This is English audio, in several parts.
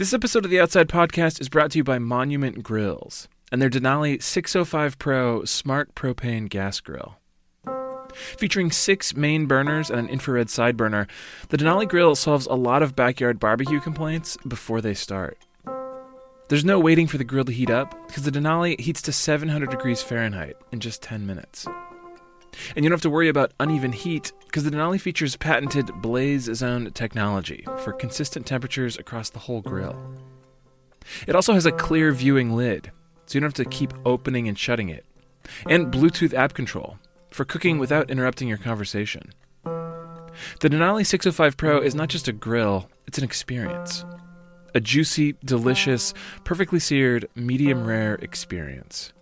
This episode of the Outside Podcast is brought to you by Monument Grills and their Denali 605 Pro Smart Propane Gas Grill. Featuring 6 main burners and an infrared side burner, the Denali grill solves a lot of backyard barbecue complaints before they start. There's no waiting for the grill to heat up, because the Denali heats to 700 degrees Fahrenheit in just 10 minutes. And you don't have to worry about uneven heat, because the Denali features patented Blaze Zone technology for consistent temperatures across the whole grill. It also has a clear viewing lid, so you don't have to keep opening and shutting it, and Bluetooth app control for cooking without interrupting your conversation. The Denali 605 Pro is not just a grill, it's an experience. A juicy, delicious, perfectly seared, medium-rare experience.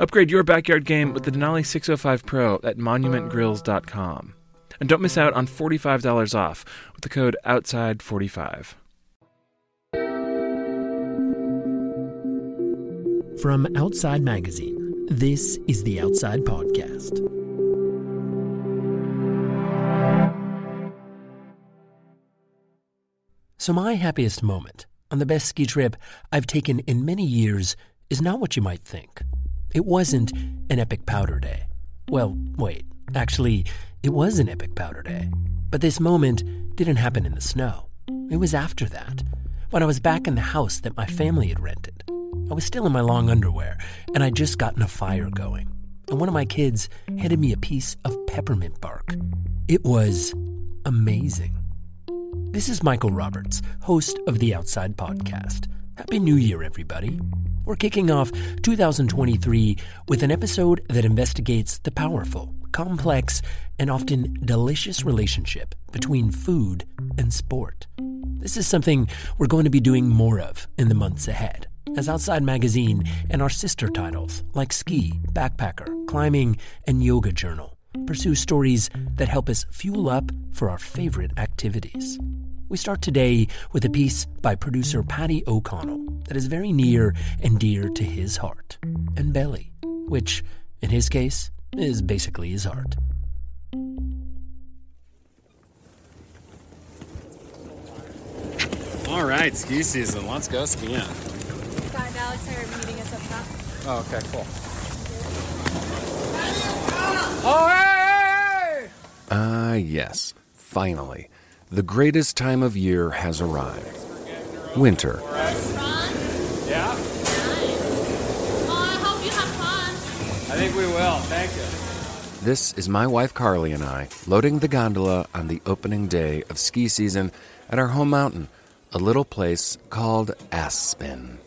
Upgrade your backyard game with the Denali 605 Pro at monumentgrills.com. And don't miss out on $45 off with the code OUTSIDE45. From Outside Magazine. This is the Outside Podcast. So my happiest moment on the best ski trip I've taken in many years is not what you might think. It wasn't an epic powder day. Well, wait, actually, it was an epic powder day. But this moment didn't happen in the snow. It was after that, when I was back in the house that my family had rented. I was still in my long underwear, and I'd just gotten a fire going. And one of my kids handed me a piece of peppermint bark. It was amazing. This is Michael Roberts, host of the Outside Podcast. Happy New Year, everybody. We're kicking off 2023 with an episode that investigates the powerful, complex, and often delicious relationship between food and sport. This is something we're going to be doing more of in the months ahead, as Outside Magazine and our sister titles like Ski, Backpacker, Climbing, and Yoga Journal pursue stories that help us fuel up for our favorite activities. We start today with a piece by producer Patty O'Connell that is very near and dear to his heart and belly, which, in his case, is basically his heart. All right, ski season. Let's go skiing. Alex and I are meeting us up top. Oh, okay, cool. Oh, hey! Yes, finally. The greatest time of year has arrived. Winter. Yeah? Nice. Well, I hope you have fun. I think we will. Thank you. This is my wife Carly and I loading the gondola on the opening day of ski season at our home mountain, a little place called Aspen.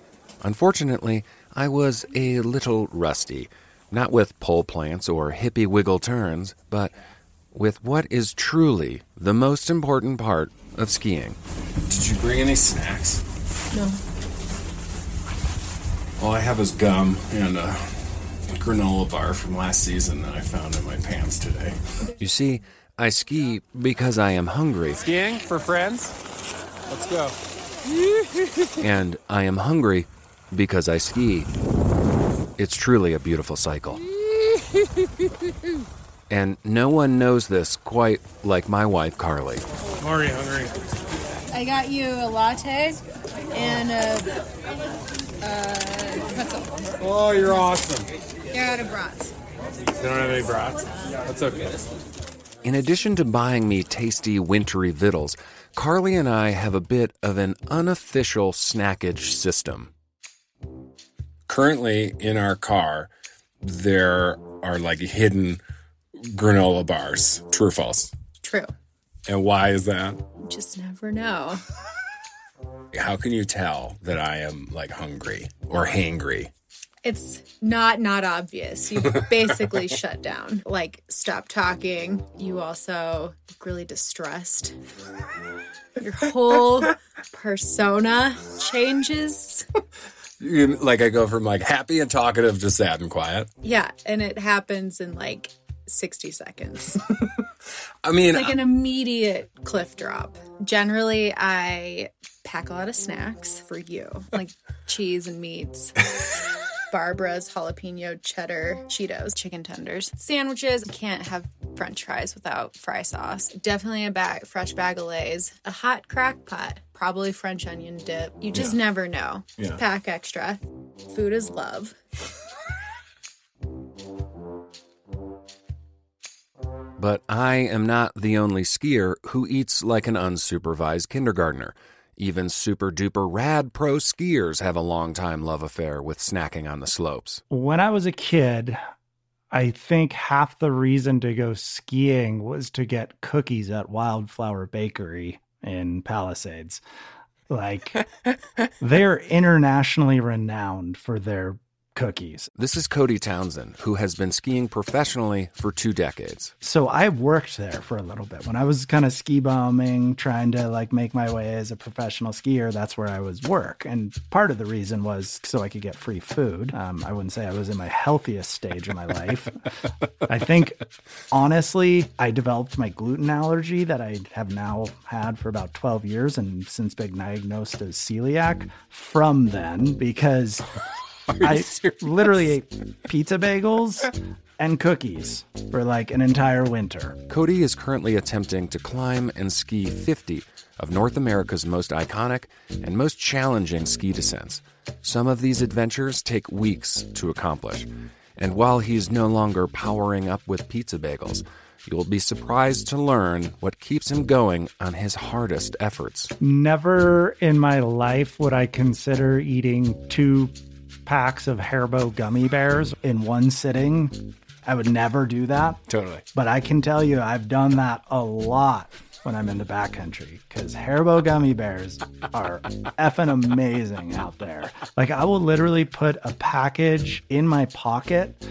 Unfortunately, I was a little rusty, not with pole plants or hippie wiggle turns, but with what is truly the most important part of skiing. Did you bring any snacks? No. All I have is gum and a granola bar from last season that I found in my pants today. You see, I ski because I am hungry. Skiing for friends? Let's go. And I am hungry because I ski. It's truly a beautiful cycle. And no one knows this quite like my wife, Carly. I'm already hungry. I got you a latte and a pretzel. Oh, you're awesome. You're out of brats. They don't have any brats? That's okay. In addition to buying me tasty, wintry vittles, Carly and I have a bit of an unofficial snackage system. Currently in our car, there are like hidden granola bars. True or false? True. And why is that? You just never know. How can you tell that I am like hungry or hangry? It's not obvious. You basically shut down. Like, stop talking. You also look really distressed. Your whole persona changes. Like, I go from, like, happy and talkative to sad and quiet. Yeah, and it happens in, like, 60 seconds. I mean... It's like an immediate cliff drop. Generally, I pack a lot of snacks for you. Like, cheese and meats. Barbara's, jalapeno, cheddar, Cheetos, chicken tenders. Sandwiches. You can't have french fries without fry sauce. Definitely a fresh bag of Lay's. A hot crock pot. probably French onion dip. You just never know. Yeah. Pack extra. Food is love. But I am not the only skier who eats like an unsupervised kindergartner. Even super-duper rad pro skiers have a long-time love affair with snacking on the slopes. When I was a kid, I think half the reason to go skiing was to get cookies at Wildflower Bakery in Palisades. Like, they're internationally renowned for their cookies. This is Cody Townsend, who has been skiing professionally for 2 decades. So I worked there for a little bit. When I was kind of ski bombing, trying to like make my way as a professional skier, that's where I was work. And part of the reason was so I could get free food. I wouldn't say I was in my healthiest stage of my life. I think, honestly, I developed my gluten allergy that I have now had for about 12 years and since been diagnosed as celiac from then, because... I literally ate pizza bagels and cookies for like an entire winter. Cody is currently attempting to climb and ski 50 of North America's most iconic and most challenging ski descents. Some of these adventures take weeks to accomplish. And while he's no longer powering up with pizza bagels, you'll be surprised to learn what keeps him going on his hardest efforts. Never in my life would I consider eating 2 packs of Haribo gummy bears in one sitting. I would never do that. Totally. But I can tell you I've done that a lot when I'm in the backcountry, because Haribo gummy bears are effing amazing out there. Like, I will literally put a package in my pocket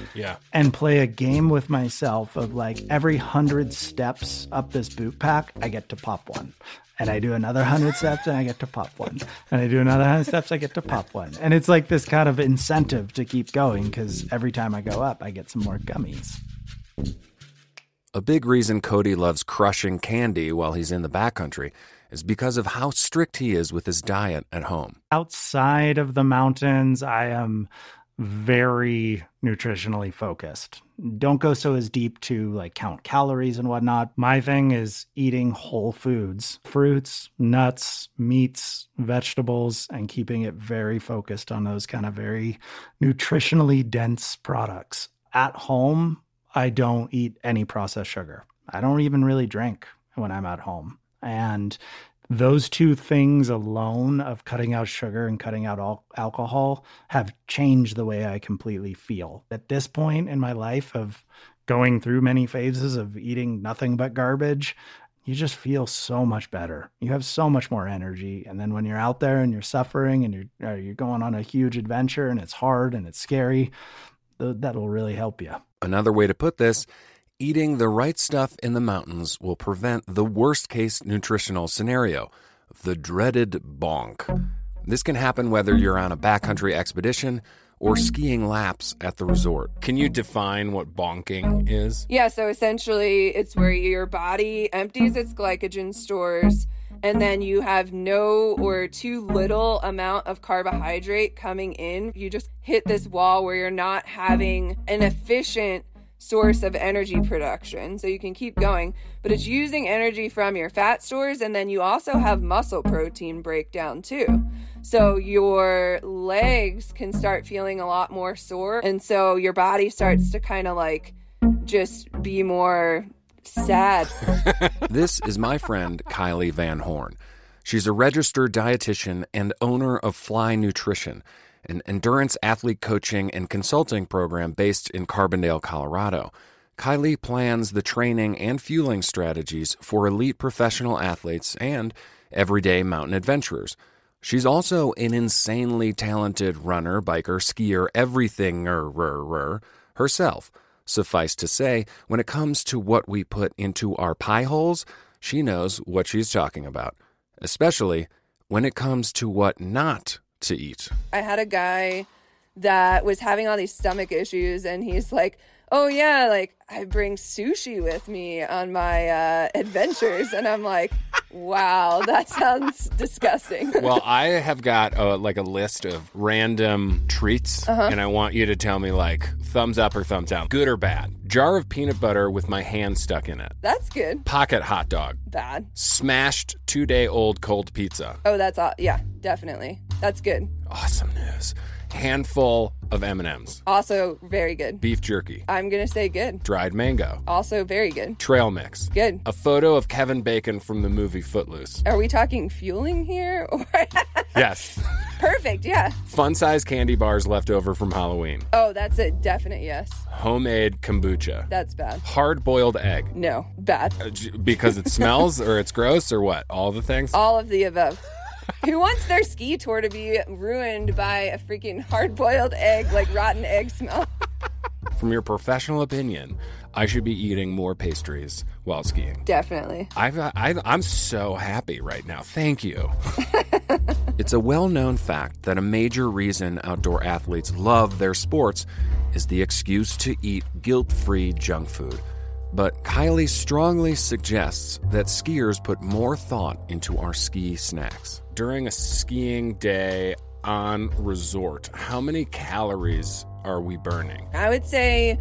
and play a game with myself of like, every 100 steps up this boot pack, I get to pop one. And I do another 100 steps and I get to pop one. And I do another 100 steps, I get to pop one. And it's like this kind of incentive to keep going, because every time I go up, I get some more gummies. A big reason Cody loves crushing candy while he's in the backcountry is because of how strict he is with his diet at home. Outside of the mountains, I am very nutritionally focused. Don't go so as deep to like count calories and whatnot. My thing is eating whole foods, fruits, nuts, meats, vegetables, and keeping it very focused on those kind of very nutritionally dense products. At home, I don't eat any processed sugar. I don't even really drink when I'm at home. And those two things alone, of cutting out sugar and cutting out all alcohol, have changed the way I completely feel. At this point in my life of going through many phases of eating nothing but garbage, you just feel so much better. You have so much more energy. And then when you're out there and you're suffering and you're going on a huge adventure and it's hard and it's scary, that'll really help you. Another way to put this, eating the right stuff in the mountains will prevent the worst-case nutritional scenario, the dreaded bonk. This can happen whether you're on a backcountry expedition or skiing laps at the resort. Can you define what bonking is? Yeah, so essentially it's where your body empties its glycogen stores and then you have no or too little amount of carbohydrate coming in. You just hit this wall where you're not having an efficient source of energy production, so you can keep going, but it's using energy from your fat stores, and then you also have muscle protein breakdown too. So your legs can start feeling a lot more sore, and so your body starts to kind of like just be more sad. This is my friend Kylie Van Horn. She's a registered dietitian and owner of Fly Nutrition, an endurance athlete coaching and consulting program based in Carbondale, Colorado. Kylie plans the training and fueling strategies for elite professional athletes and everyday mountain adventurers. She's also an insanely talented runner, biker, skier, everything-er herself. Suffice to say, when it comes to what we put into our pie holes, she knows what she's talking about, especially when it comes to what not to eat. I had a guy that was having all these stomach issues and he's like, oh yeah, like I bring sushi with me on my adventures. And I'm like, wow, that sounds disgusting. Well, I have got a list of random treats, and I want you to tell me, like, thumbs up or thumbs down, good or bad. Jar of peanut butter with my hand stuck in it. That's good. Pocket hot dog. Bad. Smashed 2-day-old cold pizza. Oh, that's yeah, definitely. That's good. Awesome news. Handful of M&Ms. Also very good. Beef jerky. I'm going to say good. Dried mango. Also very good. Trail mix. Good. A photo of Kevin Bacon from the movie Footloose. Are we talking fueling here? Yes. Perfect, yeah. Fun-size candy bars left over from Halloween. Oh, that's a definite yes. Homemade kombucha. That's bad. Hard-boiled egg. No, bad. Because it smells or it's gross or what? All the things? All of the above. Who wants their ski tour to be ruined by a freaking hard-boiled egg, like rotten egg smell? From your professional opinion, I should be eating more pastries while skiing. Definitely. I'm so happy right now. Thank you. It's a well-known fact that a major reason outdoor athletes love their sports is the excuse to eat guilt-free junk food. But Kylie strongly suggests that skiers put more thought into our ski snacks. During a skiing day on resort, how many calories are we burning? I would say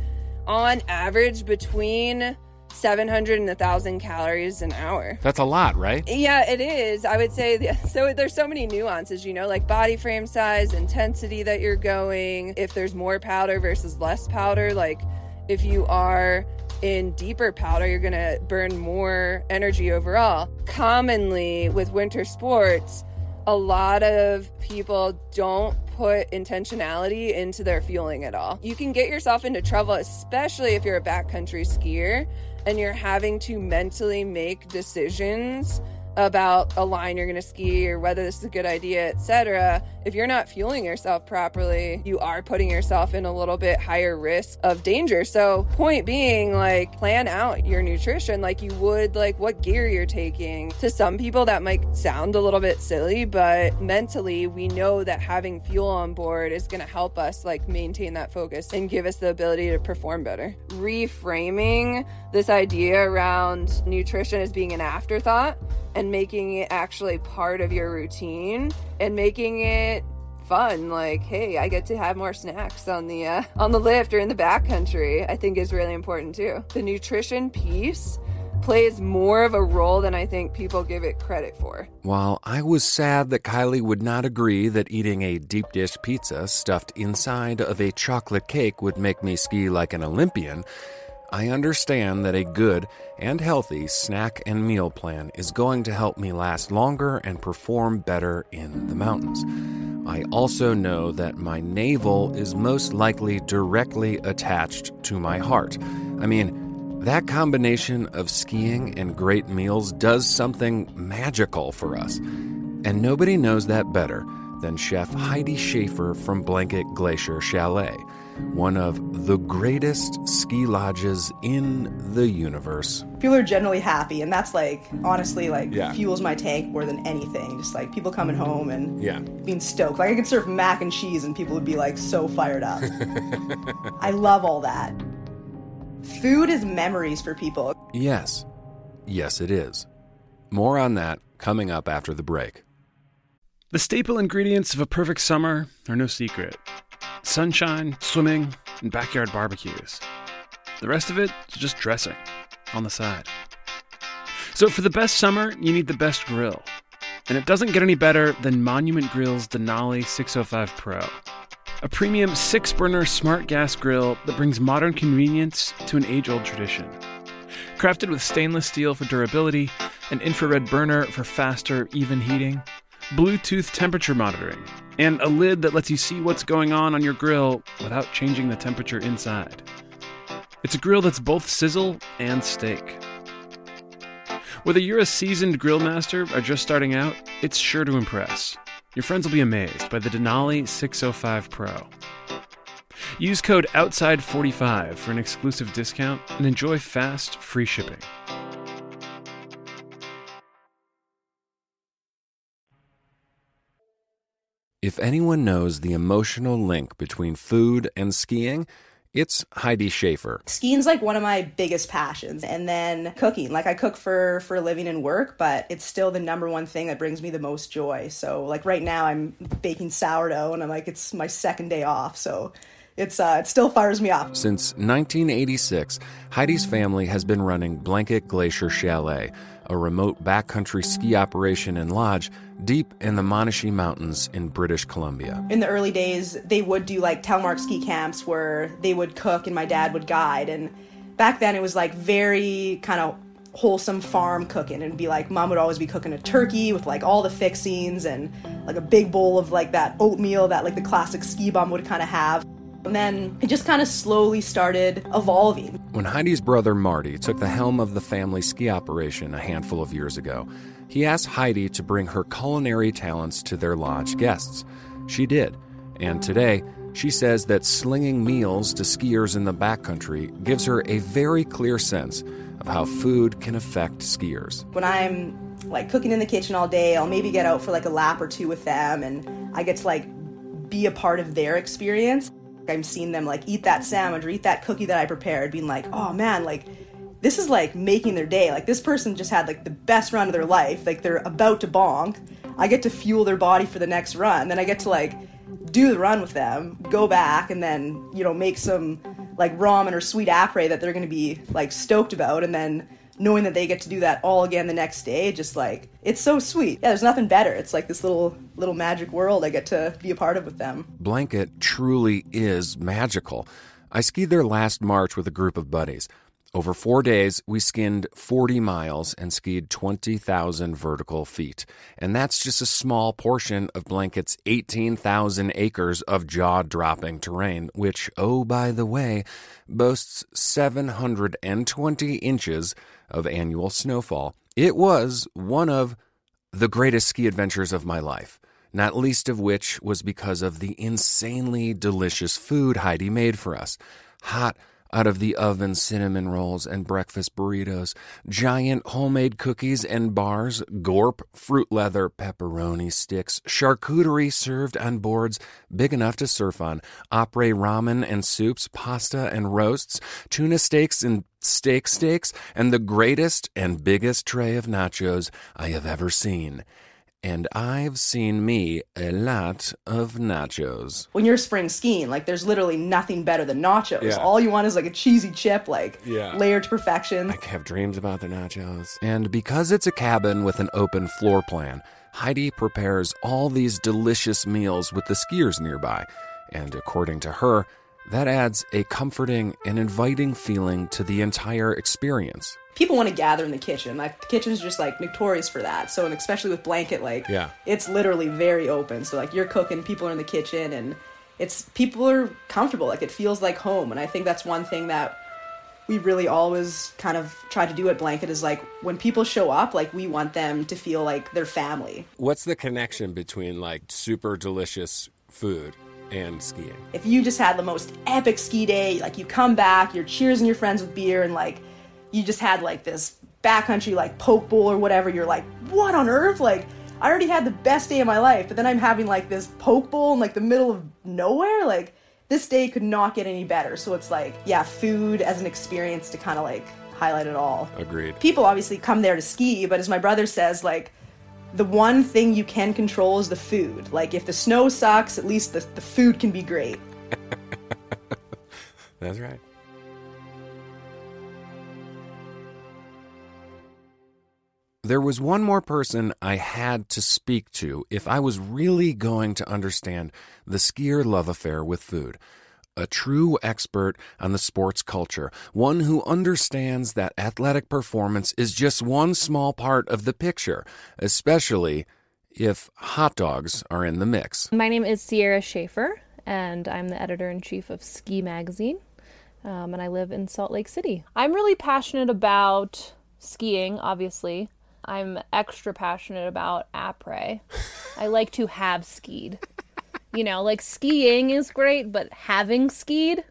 on average between 700 and 1,000 calories an hour. That's a lot, right? Yeah, it is. I would say so. There's so many nuances, you know, like body frame size, intensity that you're going, if there's more powder versus less powder, like if you are in deeper powder, you're going to burn more energy overall. Commonly with winter sports, a lot of people don't put intentionality into their fueling at all. You can get yourself into trouble, especially if you're a backcountry skier and you're having to mentally make decisions about a line you're going to ski or whether this is a good idea, etc. If you're not fueling yourself properly, you are putting yourself in a little bit higher risk of danger. So point being, like, plan out your nutrition like you would, like, what gear you're taking. To some people that might sound a little bit silly, but mentally we know that having fuel on board is going to help us, like, maintain that focus and give us the ability to perform better. Reframing this idea around nutrition as being an afterthought and making it actually part of your routine and making it fun. Like, hey, I get to have more snacks on the lift or in the backcountry, I think is really important too. The nutrition piece plays more of a role than I think people give it credit for. While I was sad that Kylie would not agree that eating a deep dish pizza stuffed inside of a chocolate cake would make me ski like an Olympian, I understand that a good and healthy snack and meal plan is going to help me last longer and perform better in the mountains. I also know that my navel is most likely directly attached to my heart. I mean, that combination of skiing and great meals does something magical for us. And nobody knows that better than Chef Heidi Schaefer from Blanket Glacier Chalet, one of the greatest ski lodges in the universe. People are generally happy, and that's, like, honestly, like, fuels my tank more than anything. Just, like, people coming home and being stoked. Like, I could serve mac and cheese, and people would be, like, so fired up. I love all that. Food is memories for people. Yes. Yes, it is. More on that coming up after the break. The staple ingredients of a perfect summer are no secret. Sunshine, swimming, and backyard barbecues. The rest of it is just dressing on the side. So for the best summer, you need the best grill. And it doesn't get any better than Monument Grills Denali 605 Pro. A premium 6-burner smart gas grill that brings modern convenience to an age-old tradition. Crafted with stainless steel for durability, an infrared burner for faster, even heating, Bluetooth temperature monitoring, and a lid that lets you see what's going on your grill without changing the temperature inside. It's a grill that's both sizzle and steak. Whether you're a seasoned grill master or just starting out, it's sure to impress. Your friends will be amazed by the Denali 605 Pro. Use code OUTSIDE45 for an exclusive discount and enjoy fast, free shipping. If anyone knows the emotional link between food and skiing, It's Heidi Schaefer. Skiing's like one of my biggest passions. And then cooking. Like I cook for a living and work, but it's still the number one thing that brings me the most joy. So like right now I'm baking sourdough and I'm like, it's my second day off. So it still fires me up. Since 1986, Heidi's family has been running Blanket Glacier Chalet, a remote backcountry ski operation and lodge deep in the Monashie Mountains in British Columbia. In the early days, they would do like Telemark ski camps where they would cook and my dad would guide. And back then it was like very kind of wholesome farm cooking, and be like mom would always be cooking a turkey with like all the fixings and like a big bowl of like that oatmeal that like the classic ski bum would kind of have. And then it just kind of slowly started evolving. When Heidi's brother Marty took the helm of the family ski operation a handful of years ago, he asked Heidi to bring her culinary talents to their lodge guests. She did, and today she says that slinging meals to skiers in the backcountry gives her a very clear sense of how food can affect skiers. When I'm like cooking in the kitchen all day, I'll maybe get out for like a lap or two with them, and I get to like be a part of their experience. I'm seeing them like eat that sandwich or eat that cookie that I prepared, being like, oh man, like this is like making their day. Like this person just had like the best run of their life. Like they're about to bonk. I get to fuel their body for the next run. Then I get to like do the run with them, go back, and then, you know, make some like ramen or sweet apres that they're going to be like stoked about. And then knowing that they get to do that all again the next day, just like, it's so sweet. Yeah, there's nothing better. It's like this little magic world I get to be a part of with them. Blanket truly is magical. I skied there last March with a group of buddies. Over 4 days, we skinned 40 miles and skied 20,000 vertical feet. And that's just a small portion of Blanket's 18,000 acres of jaw-dropping terrain, which, oh, by the way, boasts 720 inches of annual snowfall. It was one of the greatest ski adventures of my life, not least of which was because of the insanely delicious food Heidi made for us. Hot, out of the oven cinnamon rolls and breakfast burritos, giant homemade cookies and bars, gorp, fruit leather, pepperoni sticks, charcuterie served on boards big enough to surf on, opera ramen and soups, pasta and roasts, tuna steaks and steaks, and the greatest and biggest tray of nachos I have ever seen. And I've seen me a lot of nachos. When you're spring skiing, like, there's literally nothing better than nachos. Yeah. All you want is, like, a cheesy chip, like, layered to perfection. I have dreams about the nachos. And because it's a cabin with an open floor plan, Heidi prepares all these delicious meals with the skiers nearby. And according to her, that adds a comforting and inviting feeling to the entire experience. People want to gather in the kitchen. Like, the kitchen's just, like, notorious for that. So, and especially with Blanket, like, it's literally very open. So, like, you're cooking, people are in the kitchen, and people are comfortable. Like, it feels like home. And I think that's one thing that we really always kind of try to do at Blanket is, like, when people show up, like, we want them to feel like they're family. What's the connection between, like, super delicious food and skiing? If you just had the most epic ski day, like, you come back, you're cheersing your friends with beer, and, like, you just had, like, this backcountry, like, poke bowl or whatever. You're like, what on earth? Like, I already had the best day of my life, but then I'm having, like, this poke bowl in, like, the middle of nowhere? Like, this day could not get any better. So it's like, yeah, food as an experience to kind of, like, highlight it all. Agreed. People obviously come there to ski, but as my brother says, like, the one thing you can control is the food. Like, if the snow sucks, at least the food can be great. That's right. There was one more person I had to speak to if I was really going to understand the skier love affair with food. A true expert on the sports culture, one who understands that athletic performance is just one small part of the picture, especially if hot dogs are in the mix. My name is Sierra Schaefer, and I'm the editor-in-chief of Ski Magazine, and I live in Salt Lake City. I'm really passionate about skiing, obviously. I'm extra passionate about après. I like to have skied. You know, like, skiing is great, but having skied,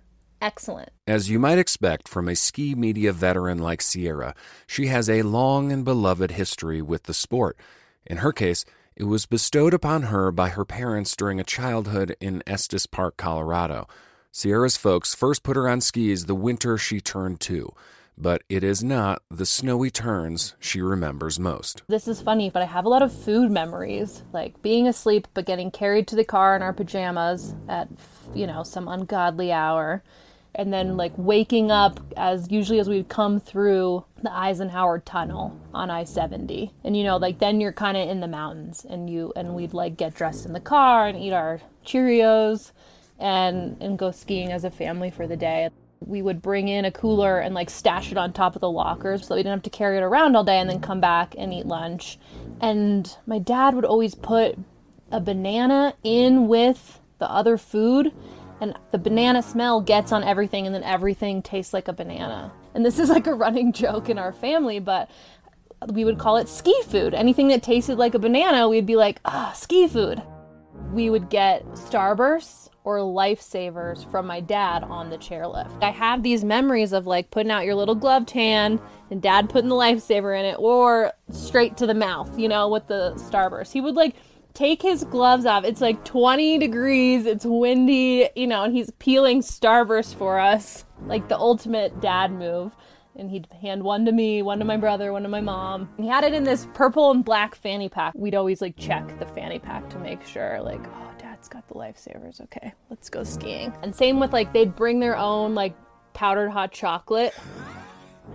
excellent. As you might expect from a ski media veteran like Sierra, she has a long and beloved history with the sport. In her case, it was bestowed upon her by her parents during a childhood in Estes Park, Colorado. Sierra's folks first put her on skis the winter she turned two, but it is not the snowy turns she remembers most. This is funny, but I have a lot of food memories, like being asleep but getting carried to the car in our pajamas at, some ungodly hour. And then waking up as we'd come through the Eisenhower Tunnel on I-70. And then you're kind of in the mountains and we'd get dressed in the car and eat our Cheerios and go skiing as a family for the day. We would bring in a cooler and stash it on top of the lockers so that we didn't have to carry it around all day and then come back and eat lunch. And my dad would always put a banana in with the other food, and the banana smell gets on everything, and then everything tastes like a banana. And this is a running joke in our family, but we would call it ski food. Anything that tasted like a banana, we'd be ski food. We would get Starbursts or Lifesavers from my dad on the chairlift. I have these memories of putting out your little gloved hand and dad putting the Lifesaver in it, or straight to the mouth, with the Starburst. He would take his gloves off. It's 20 degrees. It's windy, and he's peeling Starburst for us. The ultimate dad move. And he'd hand one to me, one to my brother, one to my mom. And he had it in this purple and black fanny pack. We'd always check the fanny pack to make sure oh, dad's got the Lifesavers. Okay, let's go skiing. And same with they'd bring their own powdered hot chocolate.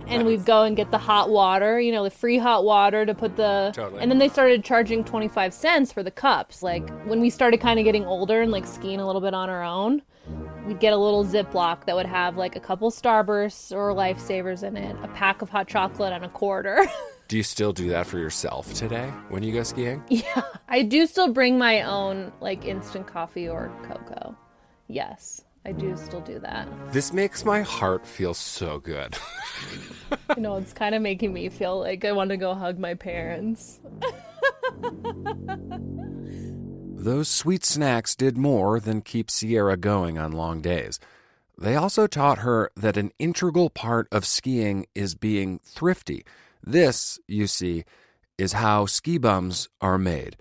And we'd go and get the hot water, the free hot water to put the... Totally. And then they started charging 25 cents for the cups. When we started kind of getting older and skiing a little bit on our own, we'd get a little Ziploc that would have a couple Starbursts or Lifesavers in it, a pack of hot chocolate and a quarter. Do you still do that for yourself today when you go skiing? Yeah, I do still bring my own instant coffee or cocoa. Yes. I do still do that. This makes my heart feel so good. It's kind of making me feel I want to go hug my parents. Those sweet snacks did more than keep Sierra going on long days. They also taught her that an integral part of skiing is being thrifty. This, you see, is how ski bums are made.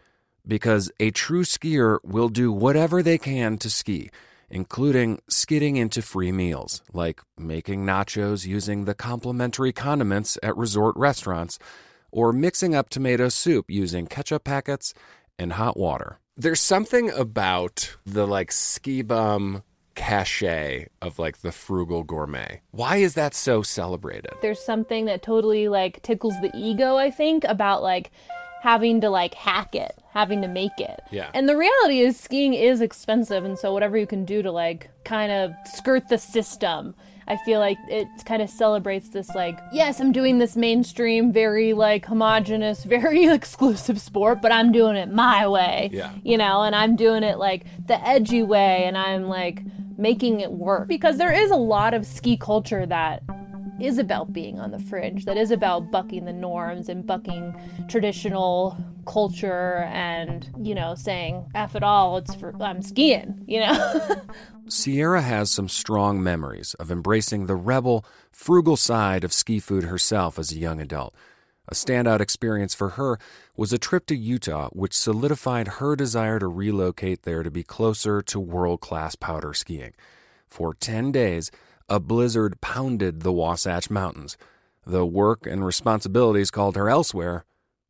Because a true skier will do whatever they can to ski, including skidding into free meals, like making nachos using the complimentary condiments at resort restaurants, or mixing up tomato soup using ketchup packets and hot water. There's something about the ski bum cachet of the frugal gourmet. Why is that so celebrated? There's something that totally tickles the ego, I think, about having to hack it, having to make it. Yeah. And the reality is skiing is expensive, and so whatever you can do to kind of skirt the system, I feel it kind of celebrates this yes, I'm doing this mainstream, very homogenous, very exclusive sport, but I'm doing it my way. Yeah. And I'm doing it the edgy way, and I'm making it work. Because there is a lot of ski culture that is about being on the fringe, that is about bucking the norms and bucking traditional culture and, saying, F it all, I'm skiing, Sierra has some strong memories of embracing the rebel, frugal side of ski food herself as a young adult. A standout experience for her was a trip to Utah, which solidified her desire to relocate there to be closer to world-class powder skiing. For 10 days, a blizzard pounded the Wasatch Mountains. Though work and responsibilities called her elsewhere,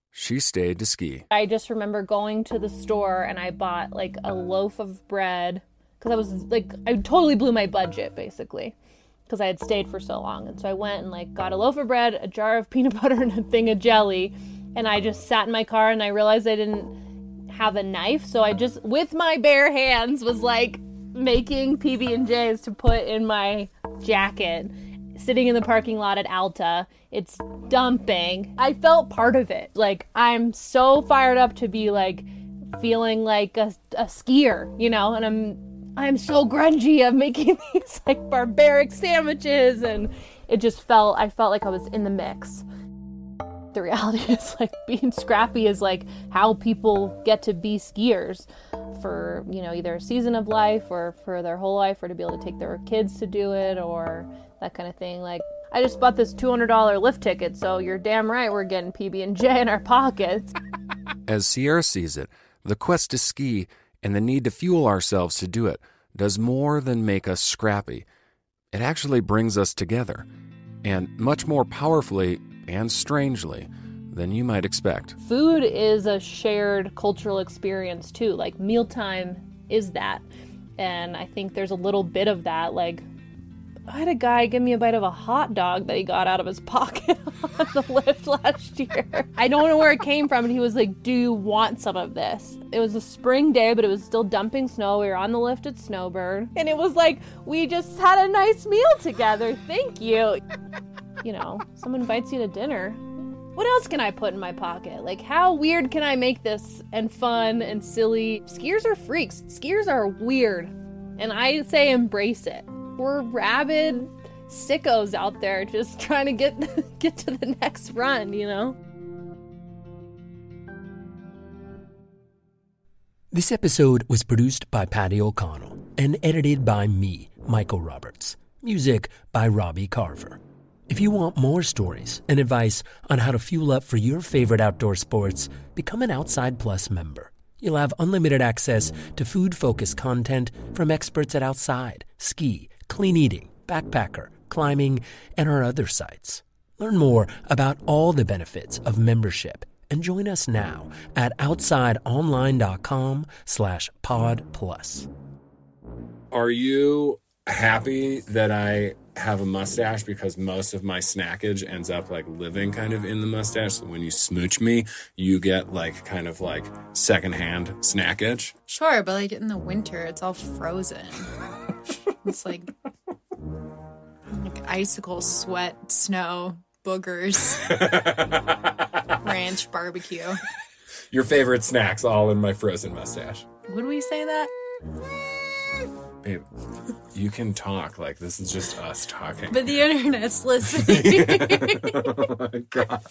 she stayed to ski. I just remember going to the store and I bought a loaf of bread because I was I totally blew my budget basically because I had stayed for so long. And so I went and got a loaf of bread, a jar of peanut butter and a thing of jelly. And I just sat in my car and I realized I didn't have a knife. So I just, with my bare hands, was making PB&Js to put in my jacket, sitting in the parking lot at Alta. It's dumping. I felt part of it. I'm so fired up to be feeling like a skier, and I'm so grungy. I'm making these barbaric sandwiches, and it just I felt like I was in the mix. The reality is being scrappy is how people get to be skiers for, either a season of life or for their whole life, or to be able to take their kids to do it or that kind of thing. I just bought this $200 lift ticket, so you're damn right we're getting PB&J in our pockets. As Sierra sees it, the quest to ski and the need to fuel ourselves to do it does more than make us scrappy. It actually brings us together, and much more powerfully and strangely than you might expect. Food is a shared cultural experience too. Like, mealtime is that. And I think there's a little bit of that. Like, I had a guy give me a bite of a hot dog that he got out of his pocket on the lift last year. I don't know where it came from, but he was like, "Do you want some of this?" It was a spring day, but it was still dumping snow. We were on the lift at Snowbird. And it was like, we just had a nice meal together. Thank you. You know, someone invites you to dinner. What else can I put in my pocket? Like, how weird can I make this and fun and silly? Skiers are freaks. Skiers are weird. And I say embrace it. We're rabid sickos out there just trying to get to the next run, you know? This episode was produced by Patty O'Connell and edited by me, Michael Roberts. Music by Robbie Carver. If you want more stories and advice on how to fuel up for your favorite outdoor sports, become an Outside Plus member. You'll have unlimited access to food-focused content from experts at Outside, Ski, Clean Eating, Backpacker, Climbing, and our other sites. Learn more about all the benefits of membership and join us now at outsideonline.com/podplus. Are you happy that I have a mustache? Because most of my snackage ends up like living kind of in the mustache. So when you smooch me, you get like kind of like secondhand snackage. Sure, but like in the winter, it's all frozen. It's like icicles, sweat, snow, boogers, ranch, barbecue. Your favorite snacks all in my frozen mustache. Would we say that? Babe, you can talk. Like, this is just us talking. But the internet's listening. Oh, my God.